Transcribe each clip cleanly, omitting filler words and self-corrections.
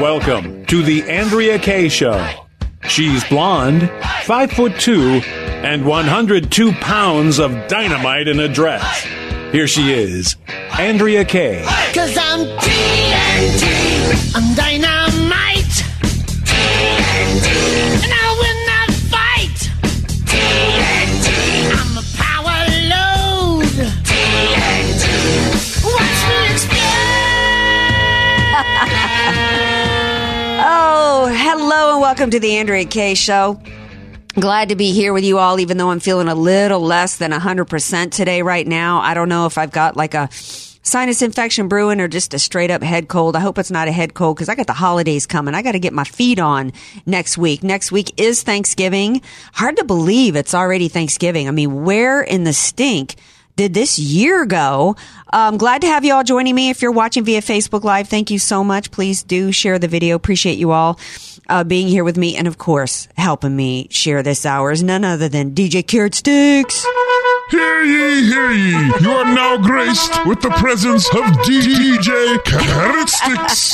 Welcome to the Andrea Kay Show. She's blonde, 5'2", and 102 pounds of dynamite in a dress. Here she is, Andrea Kay. 'Cause I'm TNT, I'm dynamite. TNT, and I will not fight. TNT, I'm a power load. TNT, watch me explode. Oh, hello and welcome to the Andrea Kay Show. Glad to be here with you all, even though I'm feeling a little less than 100% today right now. I don't know if I've got like a sinus infection brewing or just a straight up head cold. I hope it's not a head cold because I got the holidays coming. I got to get my feet on next week. Next week is Thanksgiving. Hard to believe it's already Thanksgiving. I mean, where in the stink did this year go? Glad to have you all joining me. If you're watching via Facebook Live, thank you so much. Please do share the video. Appreciate you all being here with me. And of course, helping me share this hour is none other than DJ Carrot Sticks. Hear ye, hear ye. You are now graced with the presence of DJ Carrot Sticks.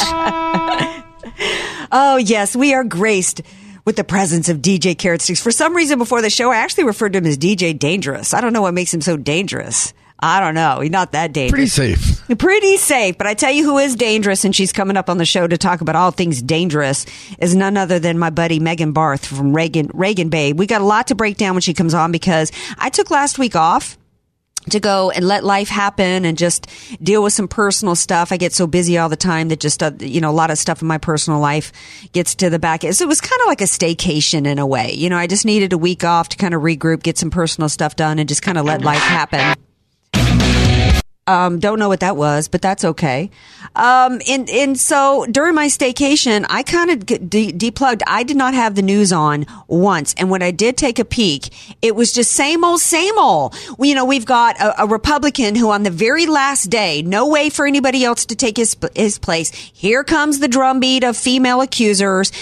Oh, yes, we are graced with the presence of DJ Carrot Sticks. For some reason before the show, I actually referred to him as DJ Dangerous. I don't know what makes him so dangerous. I don't know. He's not that dangerous. Pretty safe. Pretty safe. But I tell you who is dangerous, and she's coming up on the show to talk about all things dangerous, is none other than my buddy Megan Barth from Reagan Bay. We got a lot to break down when she comes on because I took last week off to go and let life happen and just deal with some personal stuff. I get so busy all the time that just, a lot of stuff in my personal life gets to the back. So it was kind of like a staycation in a way. You know, I just needed a week off to kind of regroup, get some personal stuff done, and just kind of let life happen. Don't know what that was, but that's okay. And so during my staycation, I kind of deplugged. I did not have the news on once. And when I did take a peek, it was just same old, same old. You know, we've got a Republican who on the very last day, no way for anybody else to take his place. Here comes the drumbeat of female accusers,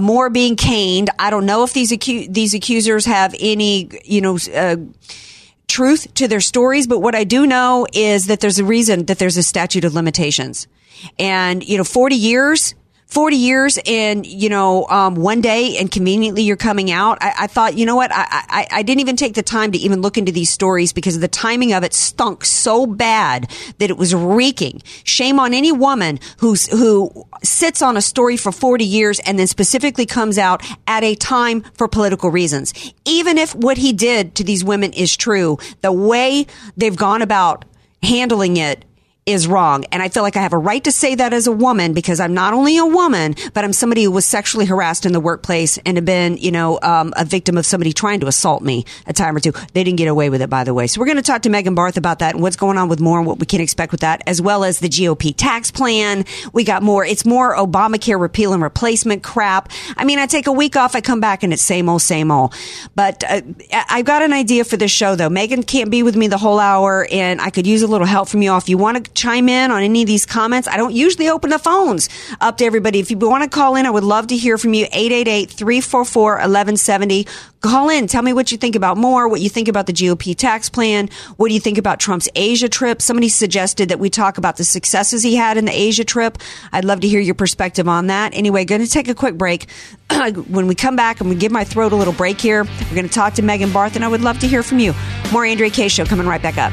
more being caned. I don't know if these accusers have any, truth to their stories, but what I do know is that there's a reason that there's a statute of limitations. And, 40 years and, one day and conveniently you're coming out. I thought, you know what? I didn't even take the time to even look into these stories because the timing of it stunk so bad that it was reeking. Shame on any woman who sits on a story for 40 years and then specifically comes out at a time for political reasons. Even if what he did to these women is true, the way they've gone about handling it is wrong. And I feel like I have a right to say that as a woman because I'm not only a woman, but I'm somebody who was sexually harassed in the workplace and have been, a victim of somebody trying to assault me a time or two. They didn't get away with it, by the way. So we're going to talk to Megan Barth about that and what's going on with more and what we can expect with that, as well as the GOP tax plan. We got more. It's more Obamacare repeal and replacement crap. I mean, I take a week off, I come back and it's same old, same old. But I've got an idea for this show, though. Megan can't be with me the whole hour and I could use a little help from you all. If you want to chime in on any of these comments. I don't usually open the phones up to everybody. If you want to call in, I would love to hear from you. 888-344-1170. Call in. Tell me what you think about more, what you think about the GOP tax plan. What do you think about Trump's Asia trip? Somebody suggested that we talk about the successes he had in the Asia trip. I'd love to hear your perspective on that. Anyway, going to take a quick break. When we come back, I'm going to give my throat a little break here. We're going to talk to Megan Barth, and I would love to hear from you. More Andrea Kay Show coming right back up.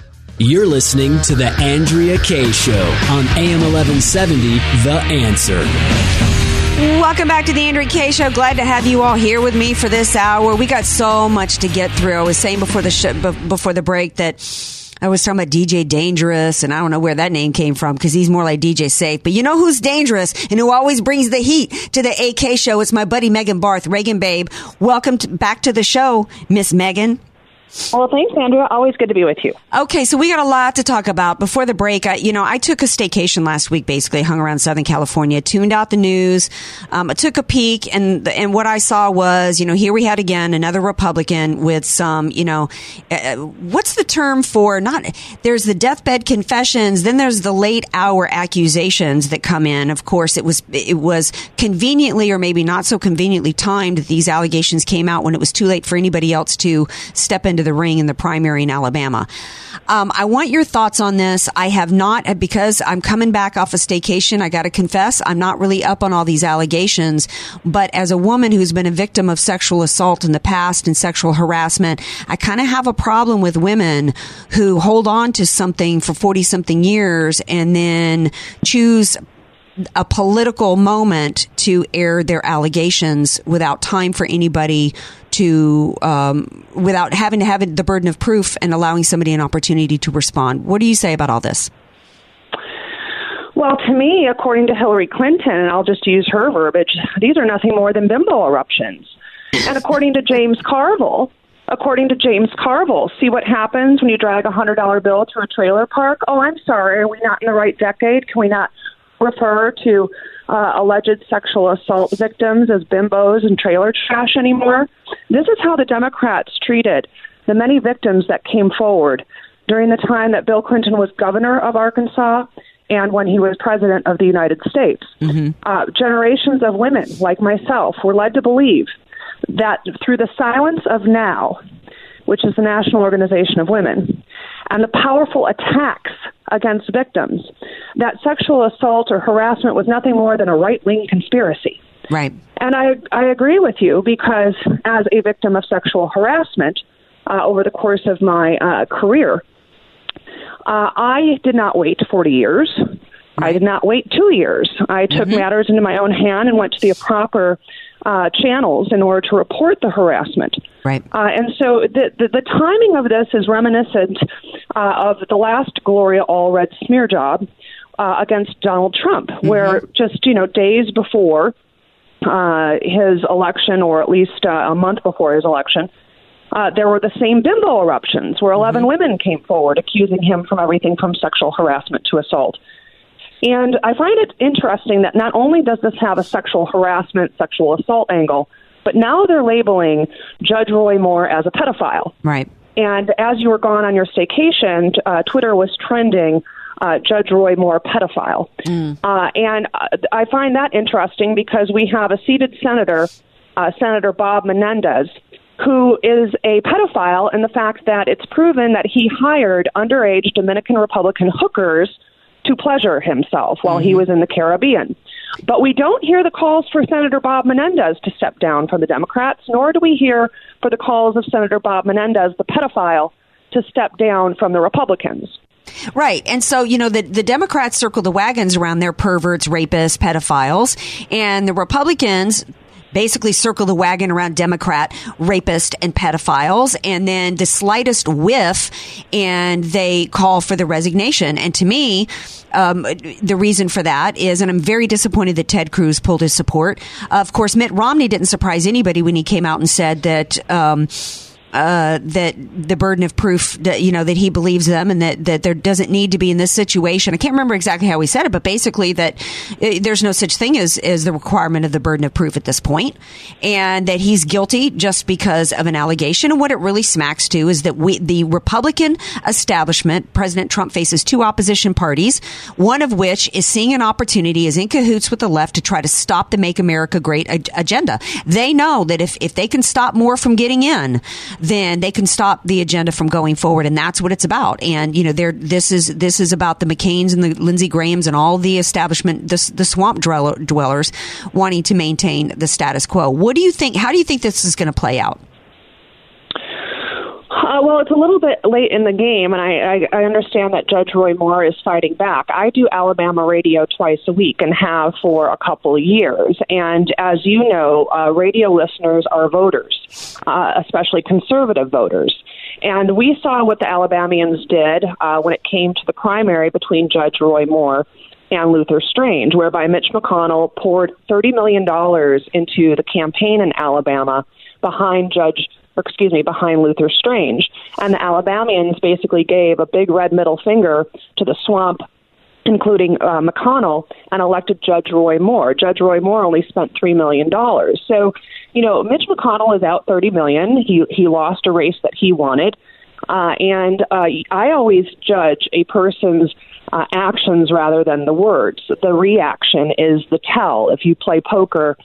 You're listening to The Andrea Kay Show on AM 1170, The Answer. Welcome back to The Andrea Kay Show. Glad to have you all here with me for this hour. We got so much to get through. I was saying before the show, before the break that I was talking about DJ Dangerous, and I don't know where that name came from because he's more like DJ Safe. But you know who's dangerous and who always brings the heat to the AK Show? It's my buddy Megan Barth, Reagan Babe. Welcome back to the show, Miss Megan. Well, thanks, Andrea. Always good to be with you. Okay, so we got a lot to talk about. Before the break, I took a staycation last week, basically. Hung around Southern California, tuned out the news, I took a peek, and what I saw was, here we had again another Republican with some, what's the term for not, there's the deathbed confessions, then there's the late hour accusations that come in. Of course, it was conveniently or maybe not so conveniently timed that these allegations came out when it was too late for anybody else to step into the ring in the primary in Alabama. I want your thoughts on this. I have not, because I'm coming back off a staycation. I got to confess, I'm not really up on all these allegations. But as a woman who's been a victim of sexual assault in the past and sexual harassment, I kind of have a problem with women who hold on to something for 40-something years and then choose a political moment to air their allegations without time for anybody to, without having to have the burden of proof and allowing somebody an opportunity to respond. What do you say about all this? Well, to me, according to Hillary Clinton, and I'll just use her verbiage, these are nothing more than bimbo eruptions. And according to James Carville, see what happens when you drag a $100 bill to a trailer park? Oh, I'm sorry. Are we not in the right decade? Can we not refer to alleged sexual assault victims as bimbos and trailer trash anymore? This is how the Democrats treated the many victims that came forward during the time that Bill Clinton was governor of Arkansas and when he was president of the United States. Mm-hmm. Generations of women like myself were led to believe that through the silence of NOW, which is the National Organization of Women, and the powerful attacks against victims, that sexual assault or harassment was nothing more than a right-wing conspiracy. Right. And I agree with you, because as a victim of sexual harassment over the course of my career, I did not wait 40 years. I did not wait 2 years. I took matters into my own hand and went to the proper channels in order to report the harassment. Right. And so the timing of this is reminiscent of the last Gloria Allred smear job against Donald Trump, where just, days before his election, or at least a month before his election, there were the same bimbo eruptions where 11 women came forward accusing him from everything from sexual harassment to assault. And I find it interesting that not only does this have a sexual harassment, sexual assault angle, but now they're labeling Judge Roy Moore as a pedophile. Right. And as you were gone on your staycation, Twitter was trending Judge Roy Moore pedophile. And I find that interesting because we have a seated senator, Senator Bob Menendez, who is a pedophile, and the fact that it's proven that he hired underage Dominican Republican hookers to pleasure himself while he was in the Caribbean. But we don't hear the calls for Senator Bob Menendez to step down from the Democrats, nor do we hear for the calls of Senator Bob Menendez, the pedophile, to step down from the Republicans. Right. And so, you know, the Democrats circle the wagons around their perverts, rapists, pedophiles, and the Republicans basically circle the wagon around Democrat rapists and pedophiles, and then the slightest whiff and they call for the resignation. And to me, the reason for that is, and I'm very disappointed that Ted Cruz pulled his support. Of course, Mitt Romney didn't surprise anybody when he came out and said that that the burden of proof, you know, that he believes them and that there doesn't need to be in this situation. I can't remember exactly how he said it, but basically that there's no such thing as the requirement of the burden of proof at this point, and that he's guilty just because of an allegation. And what it really smacks to is that the Republican establishment, President Trump faces two opposition parties, one of which is seeing an opportunity, is in cahoots with the left to try to stop the Make America Great agenda. They know that if they can stop Moore from getting in, then they can stop the agenda from going forward. And that's what it's about. And, you know, this is about the McCains and the Lindsey Grahams and all the establishment, the swamp dwellers wanting to maintain the status quo. What do you think? How do you think this is going to play out? Well, it's a little bit late in the game, and I understand that Judge Roy Moore is fighting back. I do Alabama radio twice a week and have for a couple years. And as you know, radio listeners are voters, especially conservative voters. And we saw what the Alabamians did when it came to the primary between Judge Roy Moore and Luther Strange, whereby Mitch McConnell poured $30 million into the campaign in Alabama behind behind Luther Strange. And the Alabamians basically gave a big red middle finger to the swamp, including McConnell, and elected Judge Roy Moore. Judge Roy Moore only spent $3 million. So, you know, Mitch McConnell is out $30 million. He lost a race that he wanted. And I always judge a person's actions rather than the words. The reaction is the tell. If you play poker,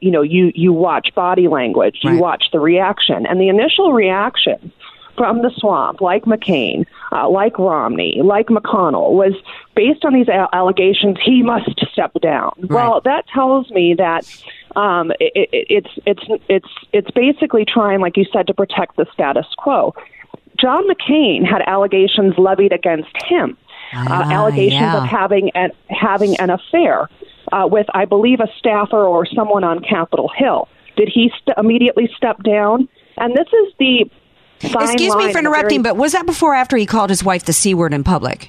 you know, you watch body language, you watch the reaction. And the initial reaction from the swamp, like McCain, like Romney, like McConnell, was based on these allegations, he must step down. Right. Well, that tells me that it's basically trying, like you said, to protect the status quo. John McCain had allegations levied against him, of having an affair with, I believe, a staffer or someone on Capitol Hill. Did he immediately step down? And this is the Excuse me for interrupting, but was that before or after he called his wife the C word in public?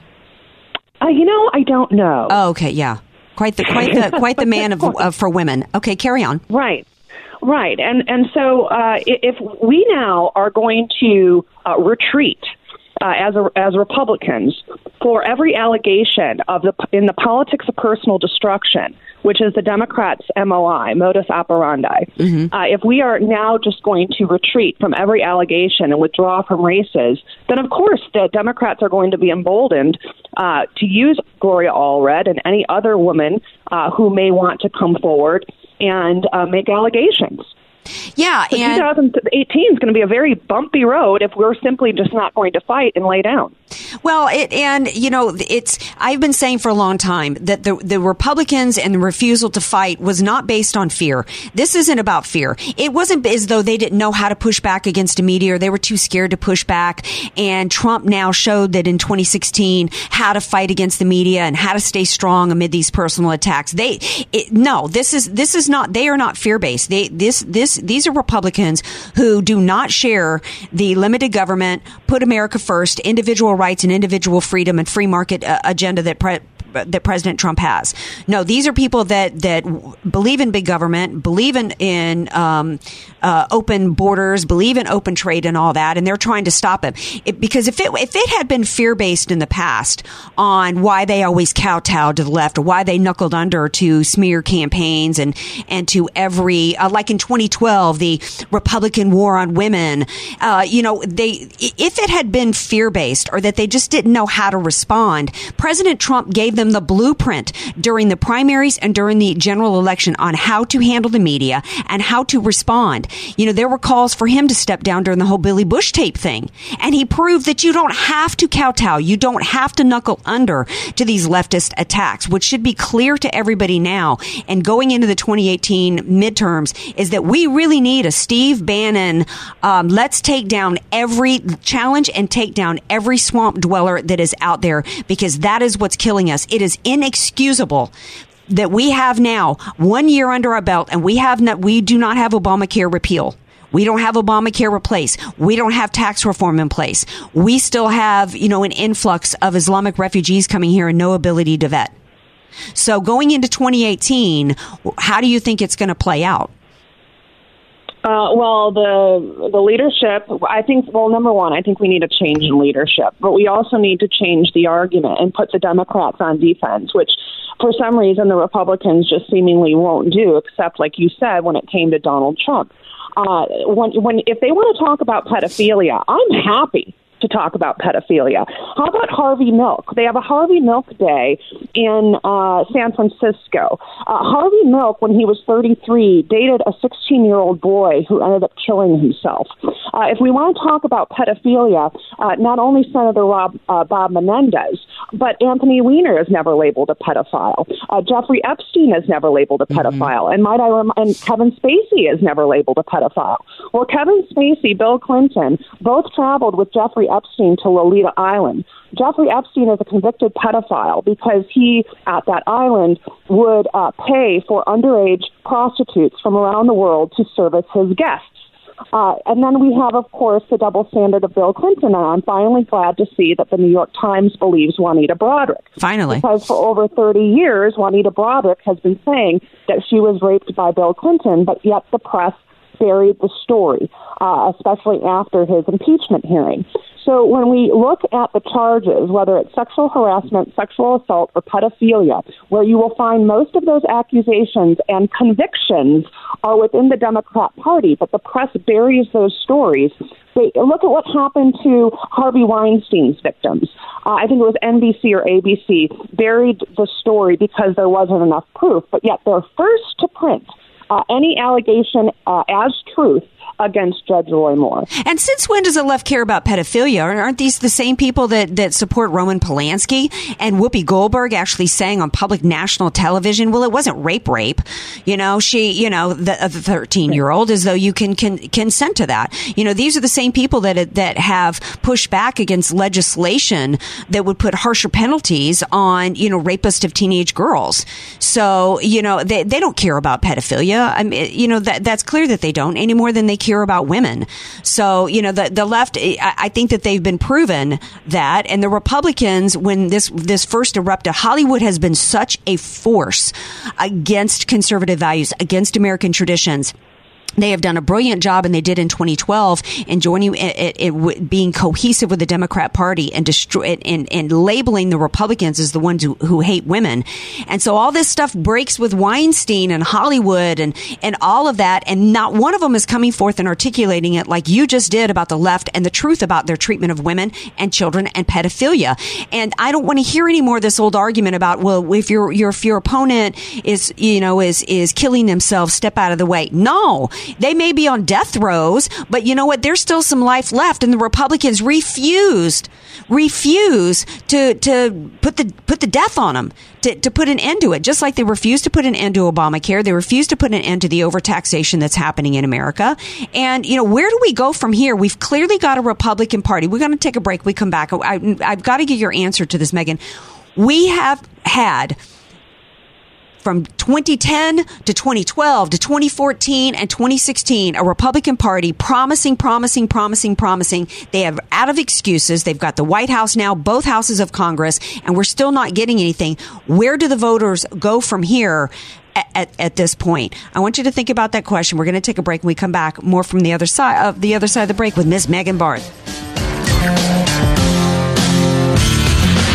You know, I don't know. Oh, okay, yeah. Quite the man for women. Okay, carry on. Right. Right. And so if we now are going to retreat as Republicans for every allegation in the politics of personal destruction, which is the Democrats' MOI, modus operandi, if we are now just going to retreat from every allegation and withdraw from races, then of course the Democrats are going to be emboldened to use Gloria Allred and any other woman who may want to come forward and make allegations. Yeah, so 2018 is going to be a very bumpy road if we're simply just not going to fight and lay down. Well, I've been saying for a long time that the Republicans and the refusal to fight was not based on fear. This isn't about fear. It wasn't as though they didn't know how to push back against a meteor. They were too scared to push back. And Trump now showed that in 2016 how to fight against the media and how to stay strong amid these personal attacks. They are not fear based. These are Republicans who do not share the limited government, put America first, individual rights and individual freedom and free market agenda that that President Trump has. No, these are people that believe in big government, believe in open borders, believe in open trade and all that, and they're trying to stop him. Because if it had been fear-based in the past on why they always kowtowed to the left or why they knuckled under to smear campaigns and to every, like in 2012, the Republican war on women, if it had been fear-based or that they just didn't know how to respond, President Trump gave them them the blueprint during the primaries and during the general election on how to handle the media and how to respond. You know, there were calls for him to step down during the whole Billy Bush tape thing. And he proved that you don't have to kowtow. You don't have to knuckle under to these leftist attacks, which should be clear to everybody now and going into the 2018 midterms is that we really need a Steve Bannon, let's take down every challenge and take down every swamp dweller that is out there, because that is what's killing us. It is inexcusable that we have now 1 year under our belt and we do not have Obamacare repeal. We don't have Obamacare replaced. We don't have tax reform in place. We still have, you know, an influx of Islamic refugees coming here and no ability to vet. So going into 2018, how do you think it's going to play out? Well, the leadership, I think, well, number one, I think we need a change in leadership, but we also need to change the argument and put the Democrats on defense, which for some reason the Republicans just seemingly won't do, except, like you said, when it came to Donald Trump. If they want to talk about pedophilia, I'm happy to talk about pedophilia. How about Harvey Milk? They have a Harvey Milk Day in San Francisco. Harvey Milk, when he was 33, dated a 16-year-old boy who ended up killing himself. If we want to talk about pedophilia, not only Senator Bob Menendez, but Anthony Weiner is never labeled a pedophile. Jeffrey Epstein is never labeled a pedophile. And Kevin Spacey is never labeled a pedophile. Well, Kevin Spacey, Bill Clinton, both traveled with Jeffrey Epstein to Lolita Island. Jeffrey Epstein is a convicted pedophile because he, at that island, would pay for underage prostitutes from around the world to service his guests. And then we have, of course, the double standard of Bill Clinton. And I'm finally glad to see that the New York Times believes Juanita Broderick. Finally. Because for over 30 years, Juanita Broderick has been saying that she was raped by Bill Clinton, but yet the press buried the story, especially after his impeachment hearing. So when we look at the charges, whether it's sexual harassment, sexual assault, or pedophilia, where you will find most of those accusations and convictions are within the Democrat Party, but the press buries those stories. Look at what happened to Harvey Weinstein's victims. I think it was NBC or ABC buried the story because there wasn't enough proof, but yet they're first to print any allegation as truth against Judge Roy Moore. And since when does the left care about pedophilia? Aren't these the same people that support Roman Polanski? And Whoopi Goldberg actually sang on public national television, well, it wasn't rape. You know, she, you know, the 13-year-old, as though you can consent to that. You know, these are the same people that have pushed back against legislation that would put harsher penalties on, you know, rapists of teenage girls. So, you know, they don't care about pedophilia. I mean, you know, that's clear that they don't any more than they care about women. So, you know, the left, I think that they've been proven that. And the Republicans, when this first erupted, Hollywood has been such a force against conservative values, against American traditions. They have done a brilliant job, and they did in 2012 in joining it being cohesive with the Democrat Party and labeling the Republicans as the ones who hate women. And so all this stuff breaks with Weinstein and Hollywood and all of that, and not one of them is coming forth and articulating it like you just did about the left and the truth about their treatment of women and children and pedophilia. And I don't want to hear any more this old argument about, well, if your opponent is killing themselves, step out of the way. No. They may be on death rows, but you know what? There's still some life left, and the Republicans refuse to put the death on them, to put an end to it. Just like they refused to put an end to Obamacare, they refused to put an end to the overtaxation that's happening in America. And, you know, where do we go from here? We've clearly got a Republican Party. We're going to take a break. We come back. I've got to get your answer to this, Megan. We have had, from 2010 to 2012 to 2014 and 2016, a Republican Party promising. They have out of excuses. They've got the White House now, both houses of Congress, and we're still not getting anything. Where do the voters go from here at this point? I want you to think about that question. We're going to take a break. When we come back, more from the other side of the break with Ms. Megan Barth.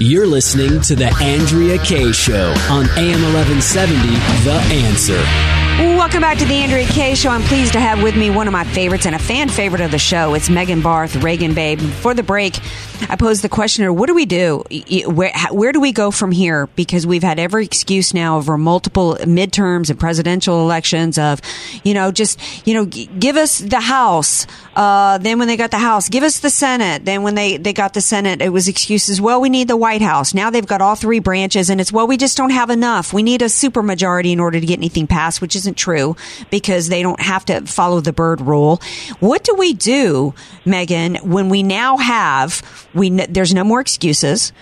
You're listening to The Andrea Kay Show on AM 1170, The Answer. Welcome back to the Andrea Kay Show. I'm pleased to have with me one of my favorites and a fan favorite of the show. It's Megan Barth, Reagan Babe. Before the break, I posed the question, what do we do? Where do we go from here? Because we've had every excuse now over multiple midterms and presidential elections of, give us the House. Then when they got the House, give us the Senate. Then when they got the Senate, it was excuses. Well, we need the White House. Now they've got all three branches, and it's, well, we just don't have enough. We need a supermajority in order to get anything passed, which isn't true because they don't have to follow the bird rule. What do we do, Megan, when we now have, there's no more excuses.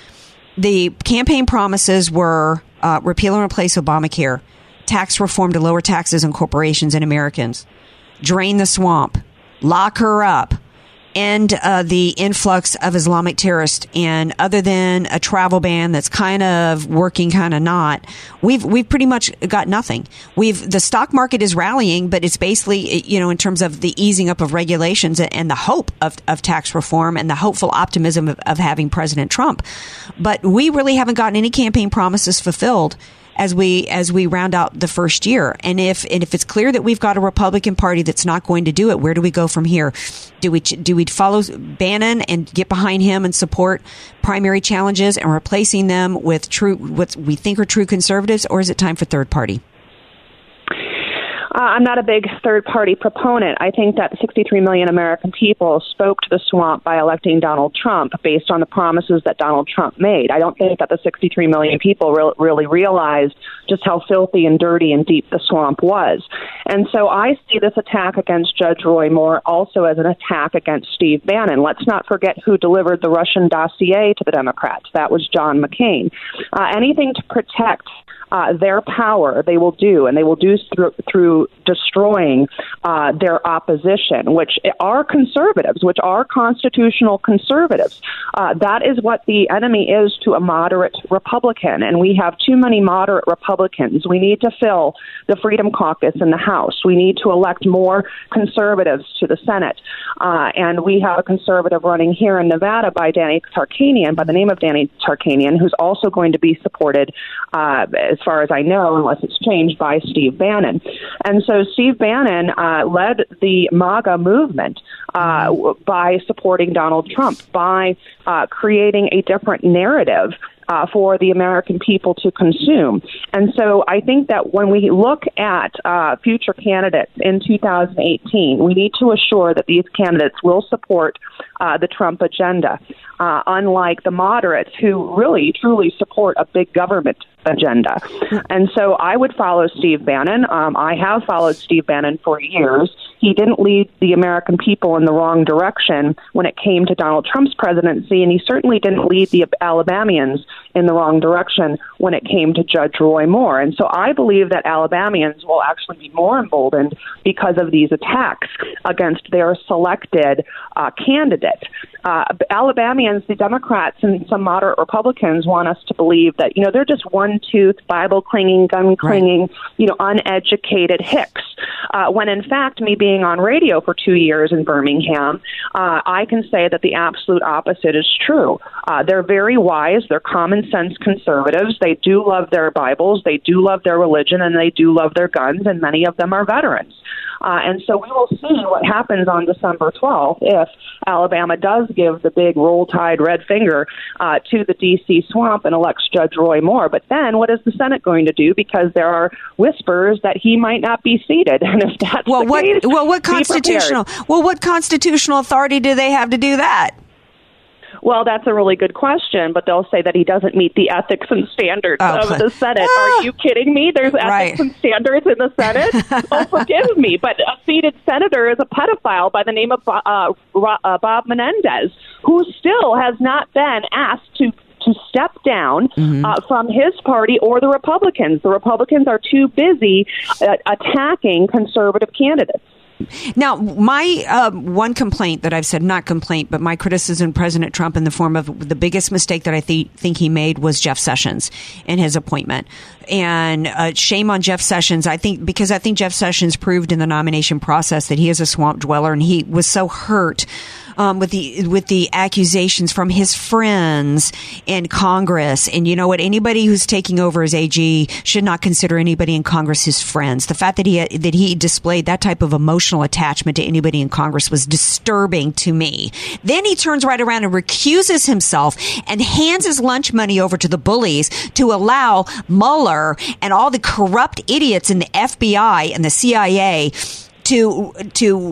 The campaign promises were repeal and replace Obamacare, tax reform to lower taxes on corporations and Americans, drain the swamp, lock her up, end the influx of Islamic terrorists, and other than a travel ban that's kind of working, kind of not, we've pretty much got nothing. The stock market is rallying, but it's basically, in terms of the easing up of regulations and the hope of tax reform and the hopeful optimism of having President Trump. But we really haven't gotten any campaign promises fulfilled as we round out the first year. And if it's clear that we've got a Republican Party that's not going to do it, where do we go from here? Do we follow Bannon and get behind him and support primary challenges and replacing them with what we think are true conservatives, or is it time for third party? I'm not a big third-party proponent. I think that 63 million American people spoke to the swamp by electing Donald Trump based on the promises that Donald Trump made. I don't think that the 63 million people really realized just how filthy and dirty and deep the swamp was. And so I see this attack against Judge Roy Moore also as an attack against Steve Bannon. Let's not forget who delivered the Russian dossier to the Democrats. That was John McCain. Anything to protect their power, they will do, and they will do through destroying their opposition, which are conservatives, which are constitutional conservatives. That is what the enemy is to a moderate Republican, and we have too many moderate Republicans. We need to fill the Freedom Caucus in the House. We need to elect more conservatives to the Senate, and we have a conservative running here in Nevada by the name of Danny Tarkanian, who's also going to be supported as far as I know, unless it's changed, by Steve Bannon. And so Steve Bannon led the MAGA movement by supporting Donald Trump, by creating a different narrative for the American people to consume. And so I think that when we look at future candidates in 2018, we need to assure that these candidates will support the Trump agenda, unlike the moderates who really, truly support a big government agenda. And so I would follow Steve Bannon. I have followed Steve Bannon for years. he didn't lead the American people in the wrong direction when it came to Donald Trump's presidency, and he certainly didn't lead the Alabamians in the wrong direction when it came to Judge Roy Moore. And so I believe that Alabamians will actually be more emboldened because of these attacks against their selected candidate. Alabamians, the Democrats, and some moderate Republicans want us to believe that, you know, they're just one-toothed, Bible-clinging, gun-clinging, you know, uneducated hicks. When in fact, me being on radio for 2 years in Birmingham, I can say that the absolute opposite is true. They're very wise. They're common-sense conservatives. They do love their Bibles. They do love their religion, and they do love their guns, and many of them are veterans. And so we will see what happens on December 12th if Alabama does give the big roll tide red finger to the D.C. swamp and elects Judge Roy Moore. But then what is the Senate going to do? Because there are whispers that he might not be seated. And if that's the case, what constitutional authority do they have to do that? Well, that's a really good question, but they'll say that he doesn't meet the ethics and standards of the Senate. Are you kidding me? There's ethics and standards in the Senate? Oh, forgive me, but a seated senator is a pedophile by the name of Bob Menendez, who still has not been asked to step down from his party or the Republicans. The Republicans are too busy attacking conservative candidates. Now, my one complaint that I've said, not complaint, but my criticism of President Trump in the form of the biggest mistake that I think he made was Jeff Sessions and his appointment. And shame on Jeff Sessions, because I think Jeff Sessions proved in the nomination process that he is a swamp dweller, and he was so hurt with the accusations from his friends in Congress. And you know what? Anybody who's taking over as AG should not consider anybody in Congress his friends. The fact that he displayed that type of emotional attachment to anybody in Congress was disturbing to me. Then he turns right around and recuses himself and hands his lunch money over to the bullies to allow Mueller and all the corrupt idiots in the FBI and the CIA to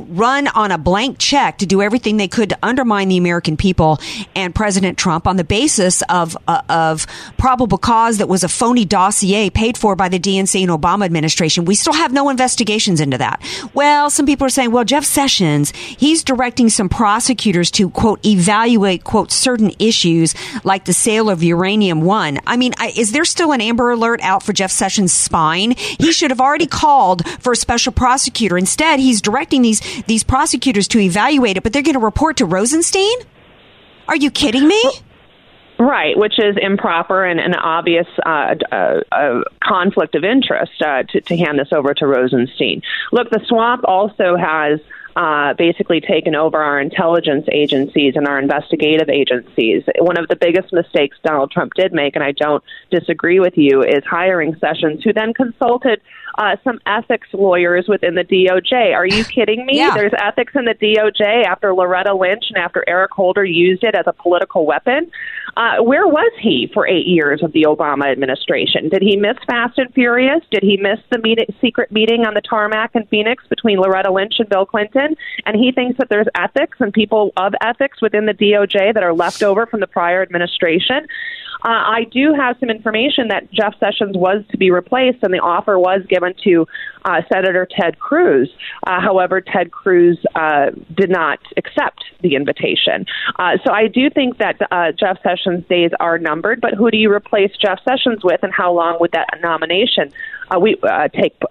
run on a blank check to do everything they could to undermine the American people and President Trump on the basis of probable cause that was a phony dossier paid for by the DNC and Obama administration. We still have no investigations into that. Well, some people are saying, well, Jeff Sessions, he's directing some prosecutors to, quote, evaluate, quote, certain issues like the sale of Uranium One. I mean, is there still an Amber Alert out for Jeff Sessions' spine? He should have already called for a special prosecutor. Instead, he's directing these prosecutors to evaluate it, but they're going to report to Rosenstein? Are you kidding me? Right, which is improper and an obvious conflict of interest to hand this over to Rosenstein. Look, the swamp also has basically taken over our intelligence agencies and our investigative agencies. One of the biggest mistakes Donald Trump did make, and I don't disagree with you, is hiring Sessions, who then consulted some ethics lawyers within the DOJ. Are you kidding me? Yeah. There's ethics in the DOJ after Loretta Lynch and after Eric Holder used it as a political weapon. Where was he for 8 years of the Obama administration? Did he miss Fast and Furious? Did he miss the secret meeting on the tarmac in Phoenix between Loretta Lynch and Bill Clinton? And he thinks that there's ethics and people of ethics within the DOJ that are left over from the prior administration. I do have some information that Jeff Sessions was to be replaced, and the offer was given to Senator Ted Cruz. However, Ted Cruz did not accept the invitation. So I do think that Jeff Sessions' days are numbered, but who do you replace Jeff Sessions with, and how long would that nomination take?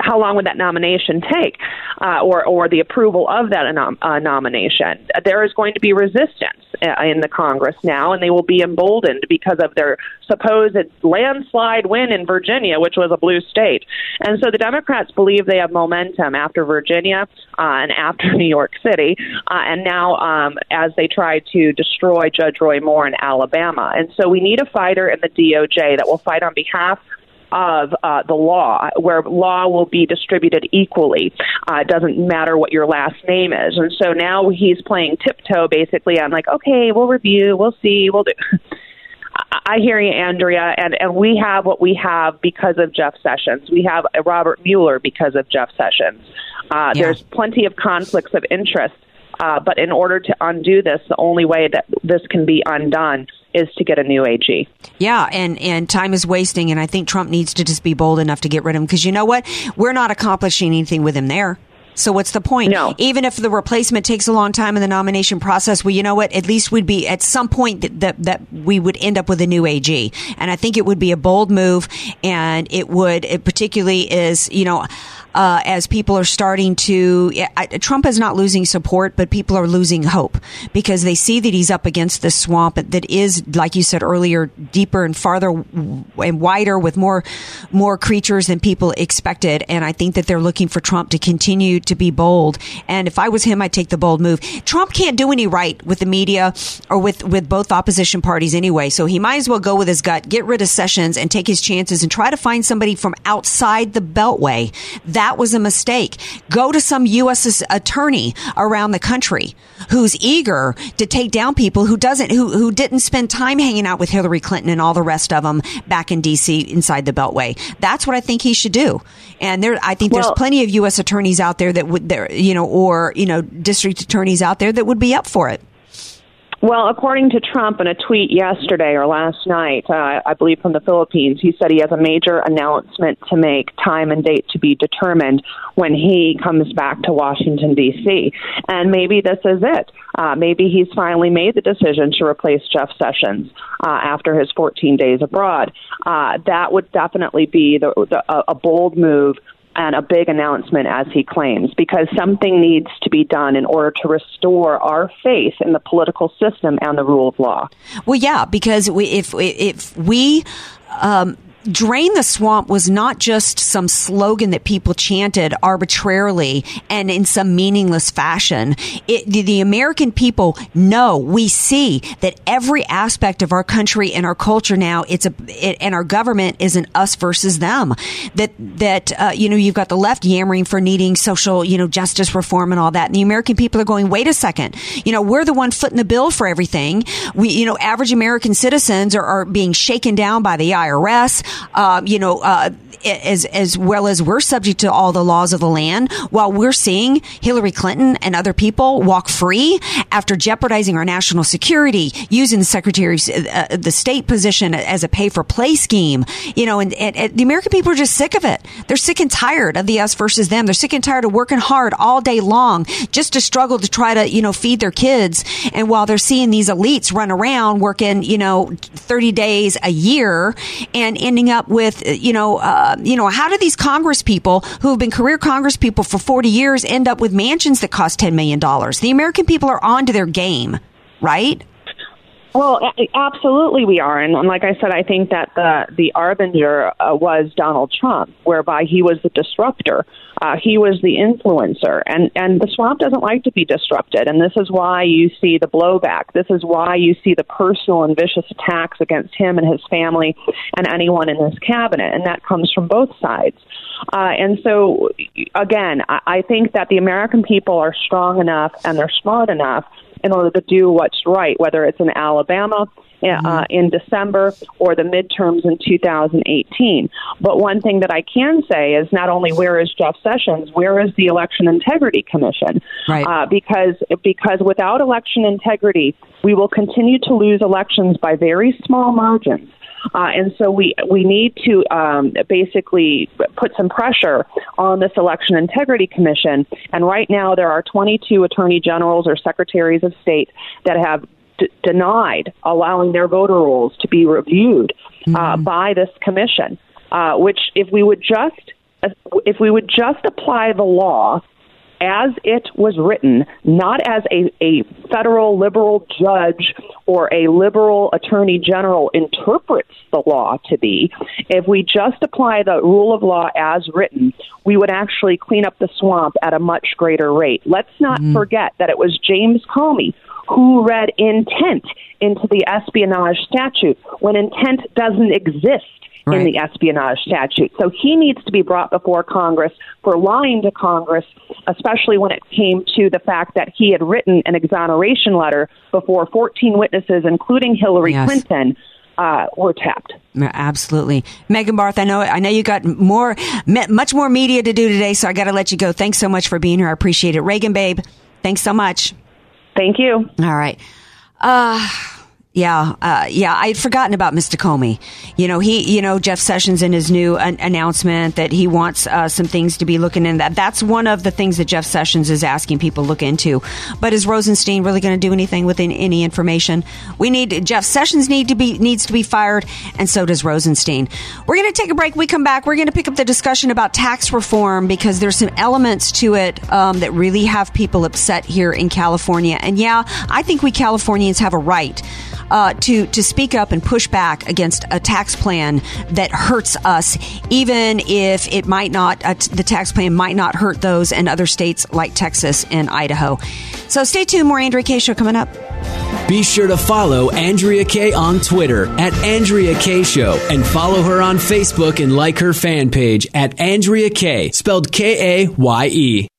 How long would that nomination take or the approval of that nomination? There is going to be resistance in the Congress now, and they will be emboldened because of their supposed landslide win in Virginia, which was a blue state. And so the Democrats believe they have momentum after Virginia and after New York City, and now as they try to destroy Judge Roy Moore in Alabama. And so we need a fighter in the DOJ that will fight on behalf of the law, where law will be distributed equally. It doesn't matter what your last name is. And so now he's playing tiptoe, basically. I'm like, okay, we'll review, we'll see, we'll do. I hear you, Andrea, and we have what we have because of Jeff Sessions. We have Robert Mueller because of Jeff Sessions. There's plenty of conflicts of interest, but in order to undo this, the only way that this can be undone is to get a new AG. Yeah, and time is wasting, and I think Trump needs to just be bold enough to get rid of him, because you know what? We're not accomplishing anything with him there. So what's the point? No. Even if the replacement takes a long time in the nomination process, well, you know what? At least we'd be at some point that we would end up with a new AG. And I think it would be a bold move. And it particularly is, you know, as people are starting to, Trump is not losing support, but people are losing hope because they see that he's up against this swamp that is, like you said earlier, deeper and farther and wider with more creatures than people expected. And I think that they're looking for Trump to continue to be bold. And if I was him, I'd take the bold move. Trump can't do any right with the media or with both opposition parties anyway. So he might as well go with his gut, get rid of Sessions and take his chances and try to find somebody from outside the Beltway. That was a mistake. Go to some U.S. attorney around the country who's eager to take down people who didn't spend time hanging out with Hillary Clinton and all the rest of them back in D.C. inside the Beltway. That's what I think he should do. And there's plenty of U.S. attorneys out there that would, or district attorneys out there that would be up for it. Well, according to Trump in a tweet yesterday or last night, I believe from the Philippines, he said he has a major announcement to make, time and date to be determined when he comes back to Washington, D.C. And maybe this is it. Maybe he's finally made the decision to replace Jeff Sessions after his 14 days abroad. That would definitely be a bold move and a big announcement, as he claims, because something needs to be done in order to restore our faith in the political system and the rule of law. Well, yeah, because if we Drain the Swamp was not just some slogan that people chanted arbitrarily and in some meaningless fashion. The American people know, we see that every aspect of our country and our culture now, and our government is an us versus them. That you've got the left yammering for needing social, justice reform and all that. And the American people are going, wait a second, we're the one footing the bill for everything. We, average American citizens are being shaken down by the IRS. As well as we're subject to all the laws of the land, while we're seeing Hillary Clinton and other people walk free after jeopardizing our national security, using the Secretary of the State position as a pay-for-play scheme, and the American people are just sick of it. They're sick and tired of the us versus them. They're sick and tired of working hard all day long just to struggle to try to, feed their kids. And while they're seeing these elites run around working, 30 days a year and ending up with, how do these Congress people who have been career Congress people for 40 years end up with mansions that cost $10 million? The American people are on to their game, right? Well, absolutely we are. And like I said, I think that the arbinger was Donald Trump, whereby he was the disruptor. He was the influencer. And the swamp doesn't like to be disrupted. And this is why you see the blowback. This is why you see the personal and vicious attacks against him and his family and anyone in his cabinet. And that comes from both sides. And so, again, I think that the American people are strong enough and they're smart enough in order to do what's right, whether it's in Alabama in December or the midterms in 2018. But one thing that I can say is not only where is Jeff Sessions, where is the Election Integrity Commission? Right. Because without election integrity, we will continue to lose elections by very small margins. And so we need to basically put some pressure on this Election Integrity Commission. And right now there are 22 attorney generals or secretaries of state that have denied allowing their voter rolls to be reviewed by this commission, which if we would just apply the law as it was written, not as a federal liberal judge or a liberal attorney general interprets the law to be, if we just apply the rule of law as written, we would actually clean up the swamp at a much greater rate. Let's not forget that it was James Comey who read intent into the espionage statute when intent doesn't exist. Right. In the espionage statute. So he needs to be brought before Congress for lying to Congress, especially when it came to the fact that he had written an exoneration letter before 14 witnesses, including Hillary Clinton, were tapped. Absolutely. Megan Barth, I know you got much more media to do today, so I got to let you go. Thanks so much for being here. I appreciate it. Reagan, babe, thanks so much. Thank you. All right. Yeah. I had forgotten about Mr. Comey. Jeff Sessions in his new announcement that he wants some things to be looking in. That's one of the things that Jeff Sessions is asking people look into. But is Rosenstein really going to do anything with any information? Jeff Sessions needs to be fired, and so does Rosenstein. We're going to take a break. We come back. We're going to pick up the discussion about tax reform because there's some elements to it that really have people upset here in California. And yeah, I think we Californians have a right to speak up and push back against a tax plan that hurts us, even if it might not, the tax plan might not hurt those in other states like Texas and Idaho. So stay tuned. More Andrea Kay Show coming up. Be sure to follow Andrea Kay on Twitter @AndreaKayShow and follow her on Facebook and like her fan page @AndreaKay, spelled Kaye.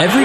Every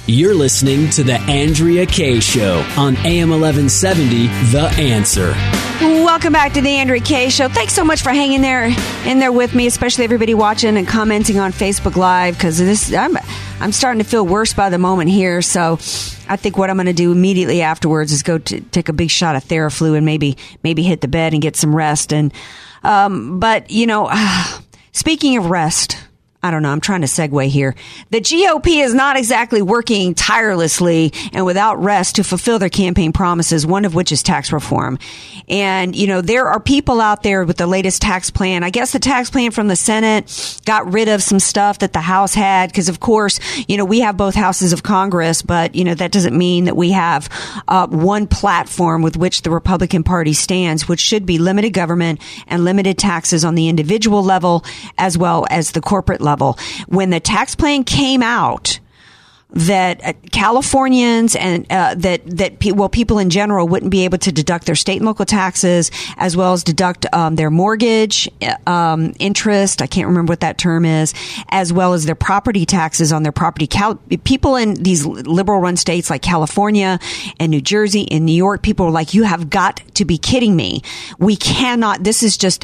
You're listening to The Andrea Kay Show on AM 1170, The Answer. Welcome back to The Andrea Kay Show. Thanks so much for hanging in there with me, especially everybody watching and commenting on Facebook Live, because I'm starting to feel worse by the moment here, so I think what I'm going to do immediately afterwards is go to take a big shot of Theraflu and maybe hit the bed and get some rest. And speaking of rest, I don't know. I'm trying to segue here. The GOP is not exactly working tirelessly and without rest to fulfill their campaign promises, one of which is tax reform. And, there are people out there with the latest tax plan. I guess the tax plan from the Senate got rid of some stuff that the House had because, of course, we have both houses of Congress, but, that doesn't mean that we have one platform with which the Republican Party stands, which should be limited government and limited taxes on the individual level as well as the corporate level. When the tax plan came out, that Californians and people in general wouldn't be able to deduct their state and local taxes as well as deduct their mortgage interest. I can't remember what that term is, as well as their property taxes on their property. People in these liberal-run states like California and New Jersey and New York, people are like, "You have got to be kidding me! We cannot. This is just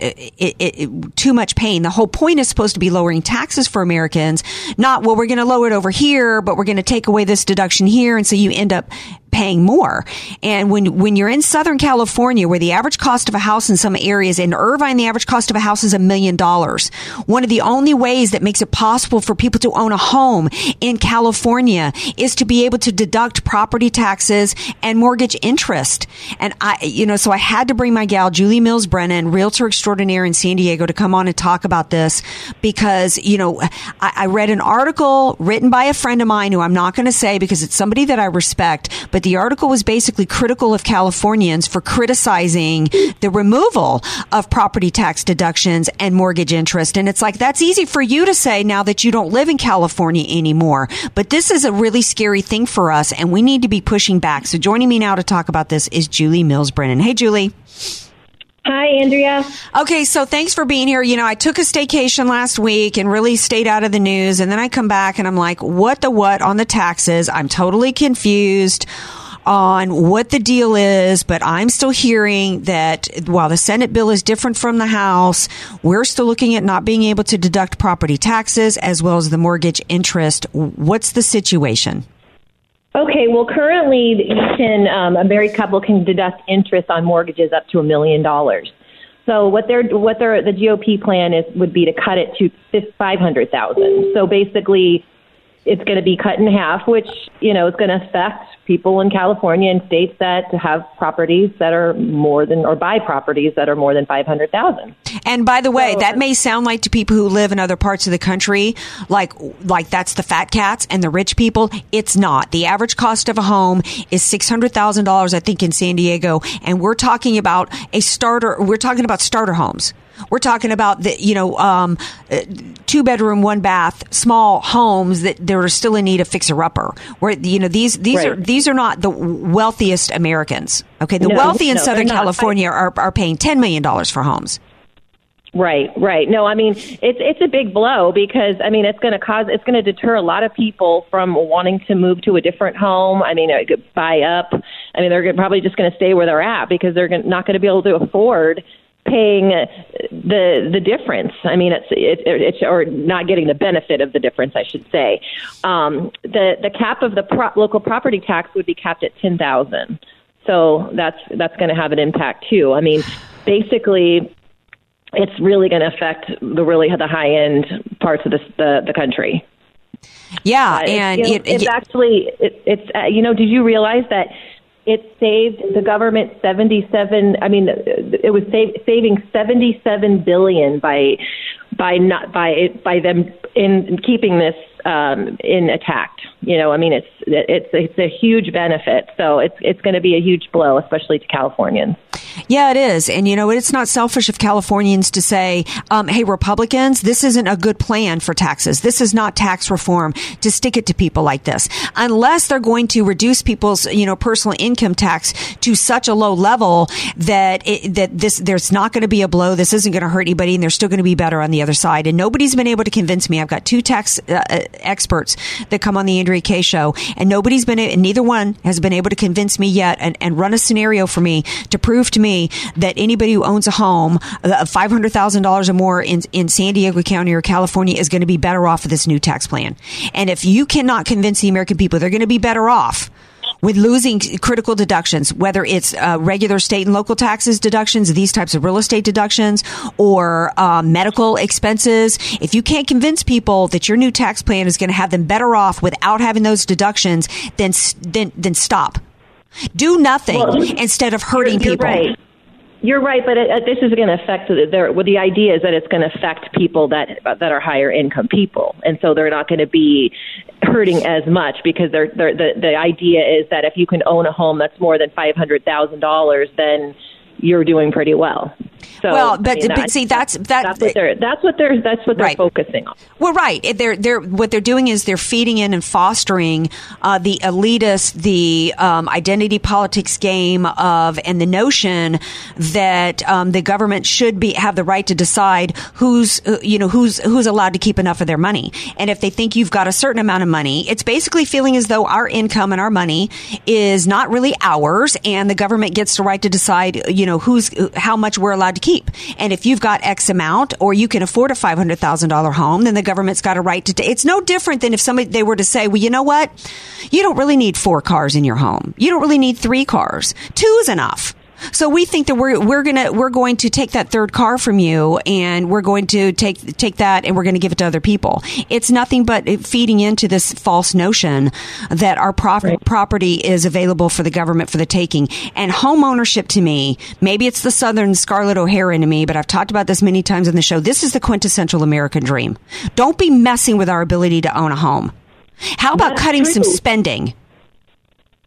too much pain." The whole point is supposed to be lowering taxes for Americans, not well. We're going to lower it over here, but we're going to take away this deduction here, and so you end up paying more. And when you're in Southern California, where the average cost of a house in some areas, in Irvine, the average cost of a house is $1 million. One of the only ways that makes it possible for people to own a home in California is to be able to deduct property taxes and mortgage interest. And so I had to bring my gal, Julie Mills Brennan, realtor extraordinaire in San Diego, to come on and talk about this because, I read an article written by a friend of mine who I'm not going to say because it's somebody that I respect, but the article was basically critical of Californians for criticizing the removal of property tax deductions and mortgage interest. And it's like, that's easy for you to say now that you don't live in California anymore. But this is a really scary thing for us, and we need to be pushing back. So joining me now to talk about this is Julie Mills Brennan. Hey, Julie. Hi, Andrea. Okay, so thanks for being here. You know, I took a staycation last week and really stayed out of the news. And then I come back and I'm like, what the what on the taxes? I'm totally confused on what the deal is, but I'm still hearing that while the Senate bill is different from the House, we're still looking at not being able to deduct property taxes as well as the mortgage interest. What's the situation? Okay, well, currently, you can a married couple can deduct interest on mortgages up to $1 million. So what the GOP plan would be to cut it to $500,000. So basically, it's going to be cut in half, which you know is going to affect people in California and states that have properties that are more than, or buy properties that are more than $500,000. And by the way, that may sound like to people who live in other parts of the country, like that's the fat cats and the rich people. It's not. The average cost of a home is $600,000, I think, in San Diego. And we're talking about starter homes. We're talking about the, you know, 2-bedroom, 1-bath, small homes that they're still in need of fixer-upper. Where, you know, these right. These are not the wealthiest Americans. Okay, the wealthy in Southern California are paying $10 million for homes. Right. No, I mean, it's a big blow because, I mean, it's going to deter a lot of people from wanting to move to a different home. I mean, buy up. I mean, they're probably just going to stay where they're at because they're not going to be able to afford paying the difference. I mean, it's or not getting the benefit of the difference, I should say. The cap of the local property tax would be capped at $10,000. So that's going to have an impact too. I mean, basically, it's really going to affect the high end parts of the country. Yeah, and did you realize that? It saved the government saving $77 billion by them in keeping this intact. You know, I mean, it's a huge benefit. So it's going to be a huge blow, especially to Californians. Yeah, it is. And, you know, it's not selfish of Californians to say, hey, Republicans, this isn't a good plan for taxes. This is not tax reform to stick it to people like this, unless they're going to reduce people's, you know, personal income tax to such a low level that there's not going to be a blow. This isn't going to hurt anybody. And they're still going to be better on the other side. And nobody's been able to convince me. I've got two tax experts that come on the Andrea Kay show, and neither one has been able to convince me yet and run a scenario for me to prove to me that anybody who owns a home, $500,000 or more in San Diego County or California, is going to be better off with this new tax plan. And if you cannot convince the American people they're going to be better off with losing critical deductions, whether it's regular state and local taxes deductions, these types of real estate deductions, or medical expenses, if you can't convince people that your new tax plan is going to have them better off without having those deductions, then stop. Do nothing instead of hurting people. Right. You're right, but this is going to affect. The idea is that it's going to affect people that are higher income people, and so they're not going to be hurting as much because the idea is that if you can own a home that's more than $500,000, then you're doing pretty well. So, well, that's what they're right. focusing on. Well, right. What they're doing is they're feeding in and fostering the elitist, the identity politics game of, and the notion that the government should have the right to decide who's allowed to keep enough of their money. And if they think you've got a certain amount of money, it's basically feeling as though our income and our money is not really ours, and the government gets the right to decide, you know, how much we're allowed to keep. And if you've got X amount, or you can afford a $500,000 home, then the government's got a right to. It's no different than if they were to say, well, you know what? You don't really need 4 cars in your home. You don't really need 3 cars. 2 is enough. So we think that we're going to take that 3rd car from you, and we're going to take that, and we're going to give it to other people. It's nothing but feeding into this false notion that our property is available for the government for the taking. And home ownership, to me, maybe it's the Southern Scarlett O'Hara in me, but I've talked about this many times on the show. This is the quintessential American dream. Don't be messing with our ability to own a home. How about cutting some spending?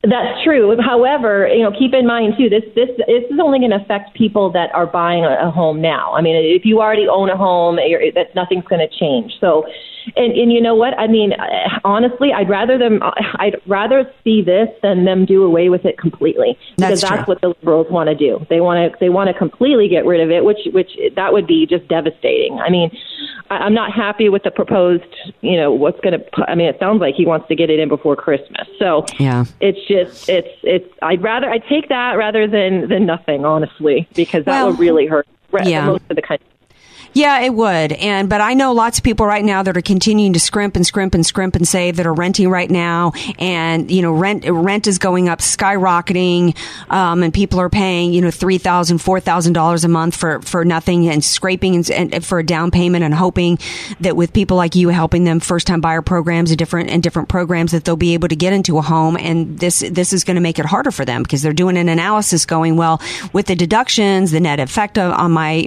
That's true. However, you know, keep in mind, too, this is only going to affect people that are buying a home now. I mean, if you already own a home, that's nothing's going to change. So, and you know what? I mean, honestly, I'd rather see this than them do away with it completely. Because that's what the liberals want to do. They want to completely get rid of it, which that would be just devastating. I mean, I'm not happy with the proposed, you know, it sounds like he wants to get it in before Christmas. So yeah. I'd take that rather than nothing, honestly, because that would really hurt most of the country. Yeah, it would. But I know lots of people right now that are continuing to scrimp and scrimp and scrimp and save, that are renting right now. And, you know, rent is going up, skyrocketing. And people are paying, you know, $3,000, $4,000 a month for nothing, and scraping and for a down payment, and hoping that with people like you helping them, first time buyer programs and different programs, that they'll be able to get into a home. And this is going to make it harder for them, because they're doing an analysis going, well, with the deductions, the net effect on my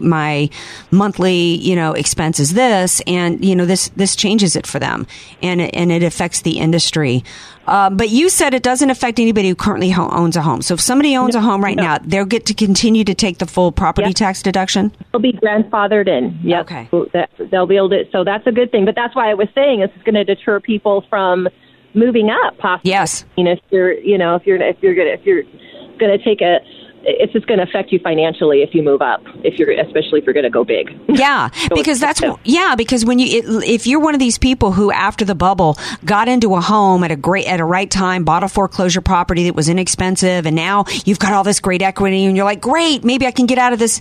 monthly, you know, expense is this, and, you know, this changes it for them, and it affects the industry. But you said it doesn't affect anybody who currently owns a home. So if somebody owns a home now, they'll get to continue to take the full property tax deduction? They'll be grandfathered in. Yep. Okay. They'll be able to, so that's a good thing. But that's why I was saying this is going to deter people from moving up, possibly. Yes. You know, if you're going to take a, it's just going to affect you financially if you move up, especially if you're going to go big. Yeah, because if you're one of these people who after the bubble got into a home at a right time, bought a foreclosure property that was inexpensive, and now you've got all this great equity, and you're like, great, maybe I can get out of this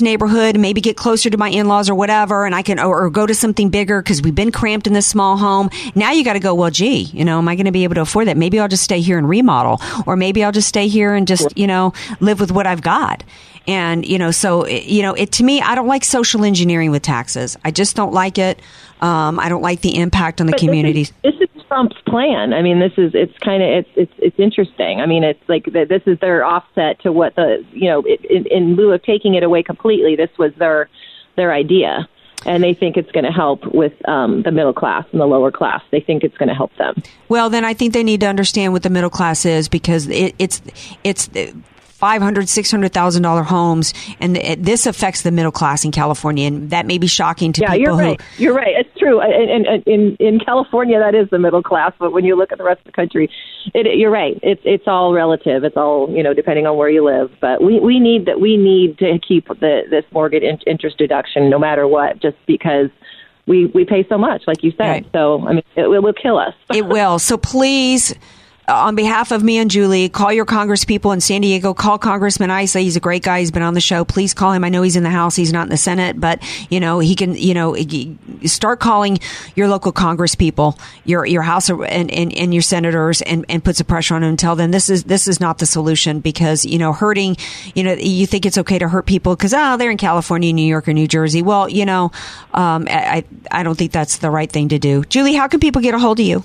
neighborhood, and maybe get closer to my in-laws or whatever, and I can or go to something bigger because we've been cramped in this small home. Now you got to go, well, gee, you know, am I going to be able to afford that? Maybe I'll just stay here and remodel, or maybe I'll just stay here and just you know, live with what I've got. And, you know, so, you know, it to me, I don't like social engineering with taxes. I just don't like it. I don't like the impact on the communities. This is Trump's plan. I mean, it's interesting. I mean, it's like this is their offset to what in lieu of taking it away completely, this was their idea. And they think it's going to help with the middle class and the lower class. They think it's going to help them. Well, then I think they need to understand what the middle class is, because it's $500,000, $600,000 homes, and this affects the middle class in California, and that may be shocking to people. Yeah, you're right. It's true. In California, that is the middle class, but when you look at the rest of the country, you're right. It's all relative. It's all, you know, depending on where you live. But we need to keep this mortgage interest deduction no matter what, just because we pay so much, like you said. Right. So I mean, it will kill us. It will. So please, on behalf of me and Julie, call your congresspeople in San Diego. Call Congressman Issa. He's a great guy. He's been on the show. Please call him. I know he's in the House. He's not in the Senate, but, you know, he can, you know, start calling your local congresspeople, your House and your senators, and put some pressure on them, and tell them this is not the solution, because, you know, hurting, you know, you think it's okay to hurt people because, they're in California, New York, or New Jersey. Well, you know, I don't think that's the right thing to do. Julie, how can people get a hold of you?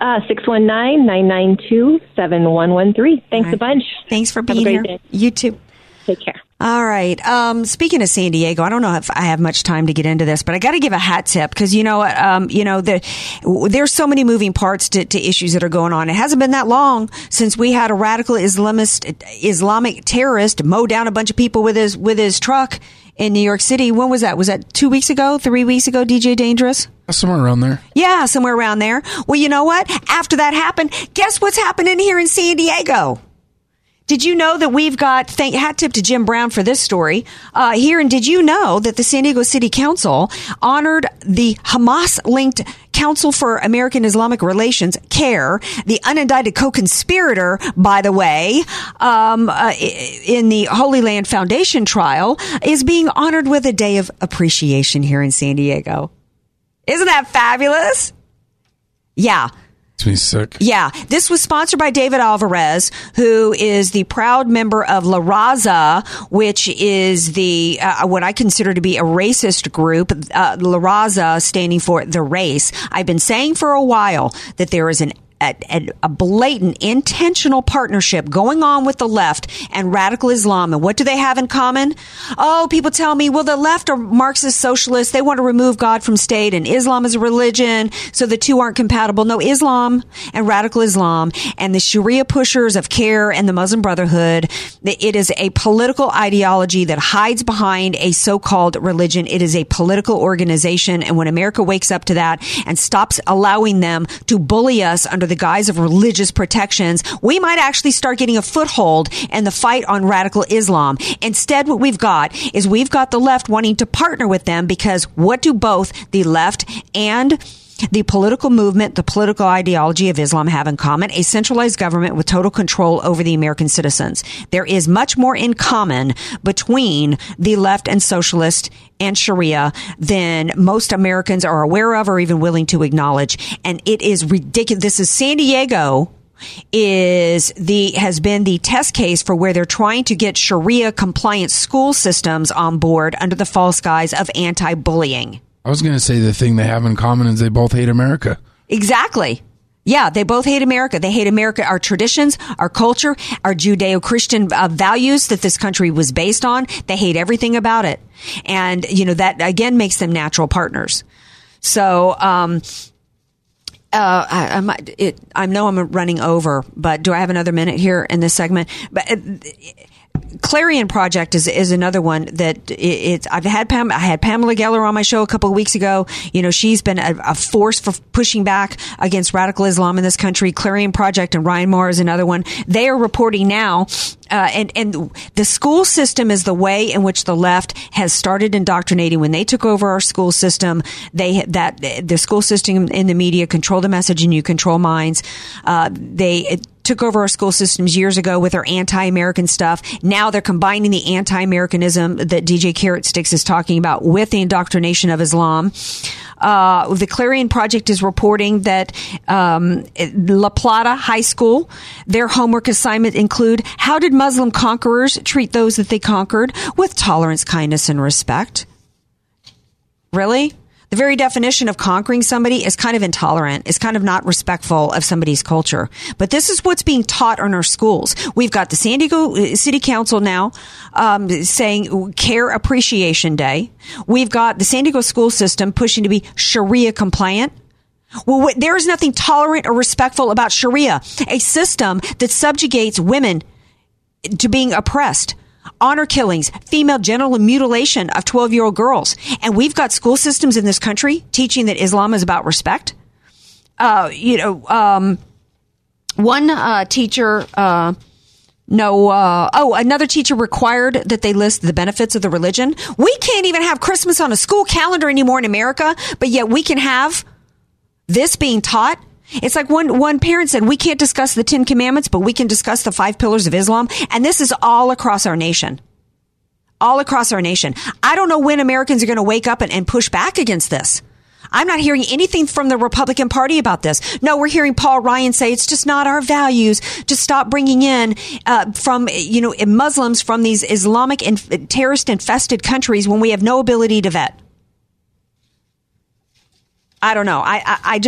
619-992-7113. Thanks a bunch. Thanks for being here. Day. You too. Take care. All right. Speaking of San Diego, I don't know if I have much time to get into this, but I got to give a hat tip, because there's so many moving parts to issues that are going on. It hasn't been that long since we had a radical Islamic terrorist mow down a bunch of people with his truck in New York City. When was that? Was that 2 weeks ago, 3 weeks ago? DJ Dangerous. Somewhere around there. Yeah, somewhere around there. Well, you know what? After that happened, guess what's happening here in San Diego? Did you know that we've got, hat tip to Jim Brown for this story here, and did you know that the San Diego City Council honored the Hamas-linked Council for American Islamic Relations, CARE, the unindicted co-conspirator, by the way, in the Holy Land Foundation trial, is being honored with a day of appreciation here in San Diego. Isn't that fabulous? Yeah. It's me sick. Yeah. This was sponsored by David Alvarez, who is the proud member of La Raza, which is the what I consider to be a racist group. La Raza standing for the race. I've been saying for a while that there is an a blatant, intentional partnership going on with the left and radical Islam. And what do they have in common? Oh, people tell me, well, the left are Marxist socialists. They want to remove God from state, and Islam is a religion, so the two aren't compatible. No, Islam and radical Islam and the Sharia pushers of CARE and the Muslim Brotherhood, it is a political ideology that hides behind a so-called religion. It is a political organization. And when America wakes up to that and stops allowing them to bully us under the guise of religious protections, we might actually start getting a foothold in the fight on radical Islam. Instead, what we've got is we've got the left wanting to partner with them, because what do both the left and the political movement, the political ideology of Islam have in common? A centralized government with total control over the American citizens. There is much more in common between the left and socialist and Sharia than most Americans are aware of or even willing to acknowledge. And it is ridiculous. This is San Diego. Has been the test case for where they're trying to get Sharia compliant school systems on board under the false guise of anti-bullying. I was going to say the thing they have in common is they both hate America. Exactly. Yeah, they both hate America. They hate America, our traditions, our culture, our Judeo-Christian values that this country was based on. They hate everything about it. And, you know, that, again, makes them natural partners. So, I know I'm running over, but do I have another minute here in this segment? But Clarion Project is another one that I had Pamela Geller on my show a couple of weeks ago. You know, she's been a force for pushing back against radical Islam in this country. Clarion Project and Ryan Moore is another one. They are reporting now. And the school system is the way in which the left has started indoctrinating. When they took over our school system, the school system in the media control the message and you control minds. They took over our school systems years ago with their anti-American stuff. Now they're combining the anti-Americanism that DJ Carrot Sticks is talking about with the indoctrination of Islam. The Clarion Project is reporting that La Plata High School, their homework assignment include, how did Muslim conquerors treat those that they conquered? With tolerance, kindness, and respect. Really? The very definition of conquering somebody is kind of intolerant. It's kind of not respectful of somebody's culture. But this is what's being taught in our schools. We've got the San Diego City Council now saying Care Appreciation Day. We've got the San Diego school system pushing to be Sharia compliant. Well, there is nothing tolerant or respectful about Sharia, a system that subjugates women to being oppressed. Honor killings, female genital mutilation of 12-year-old girls. And we've got school systems in this country teaching that Islam is about respect. Another teacher required that they list the benefits of the religion. We can't even have Christmas on a school calendar anymore in America, but yet we can have this being taught. It's like one parent said, we can't discuss the Ten Commandments, but we can discuss the 5 pillars of Islam. And this is all across our nation. All across our nation. I don't know when Americans are going to wake up and push back against this. I'm not hearing anything from the Republican Party about this. No, we're hearing Paul Ryan say it's just not our values. Just stop bringing in Muslims from these Islamic and terrorist-infested countries when we have no ability to vet. I don't know. I'm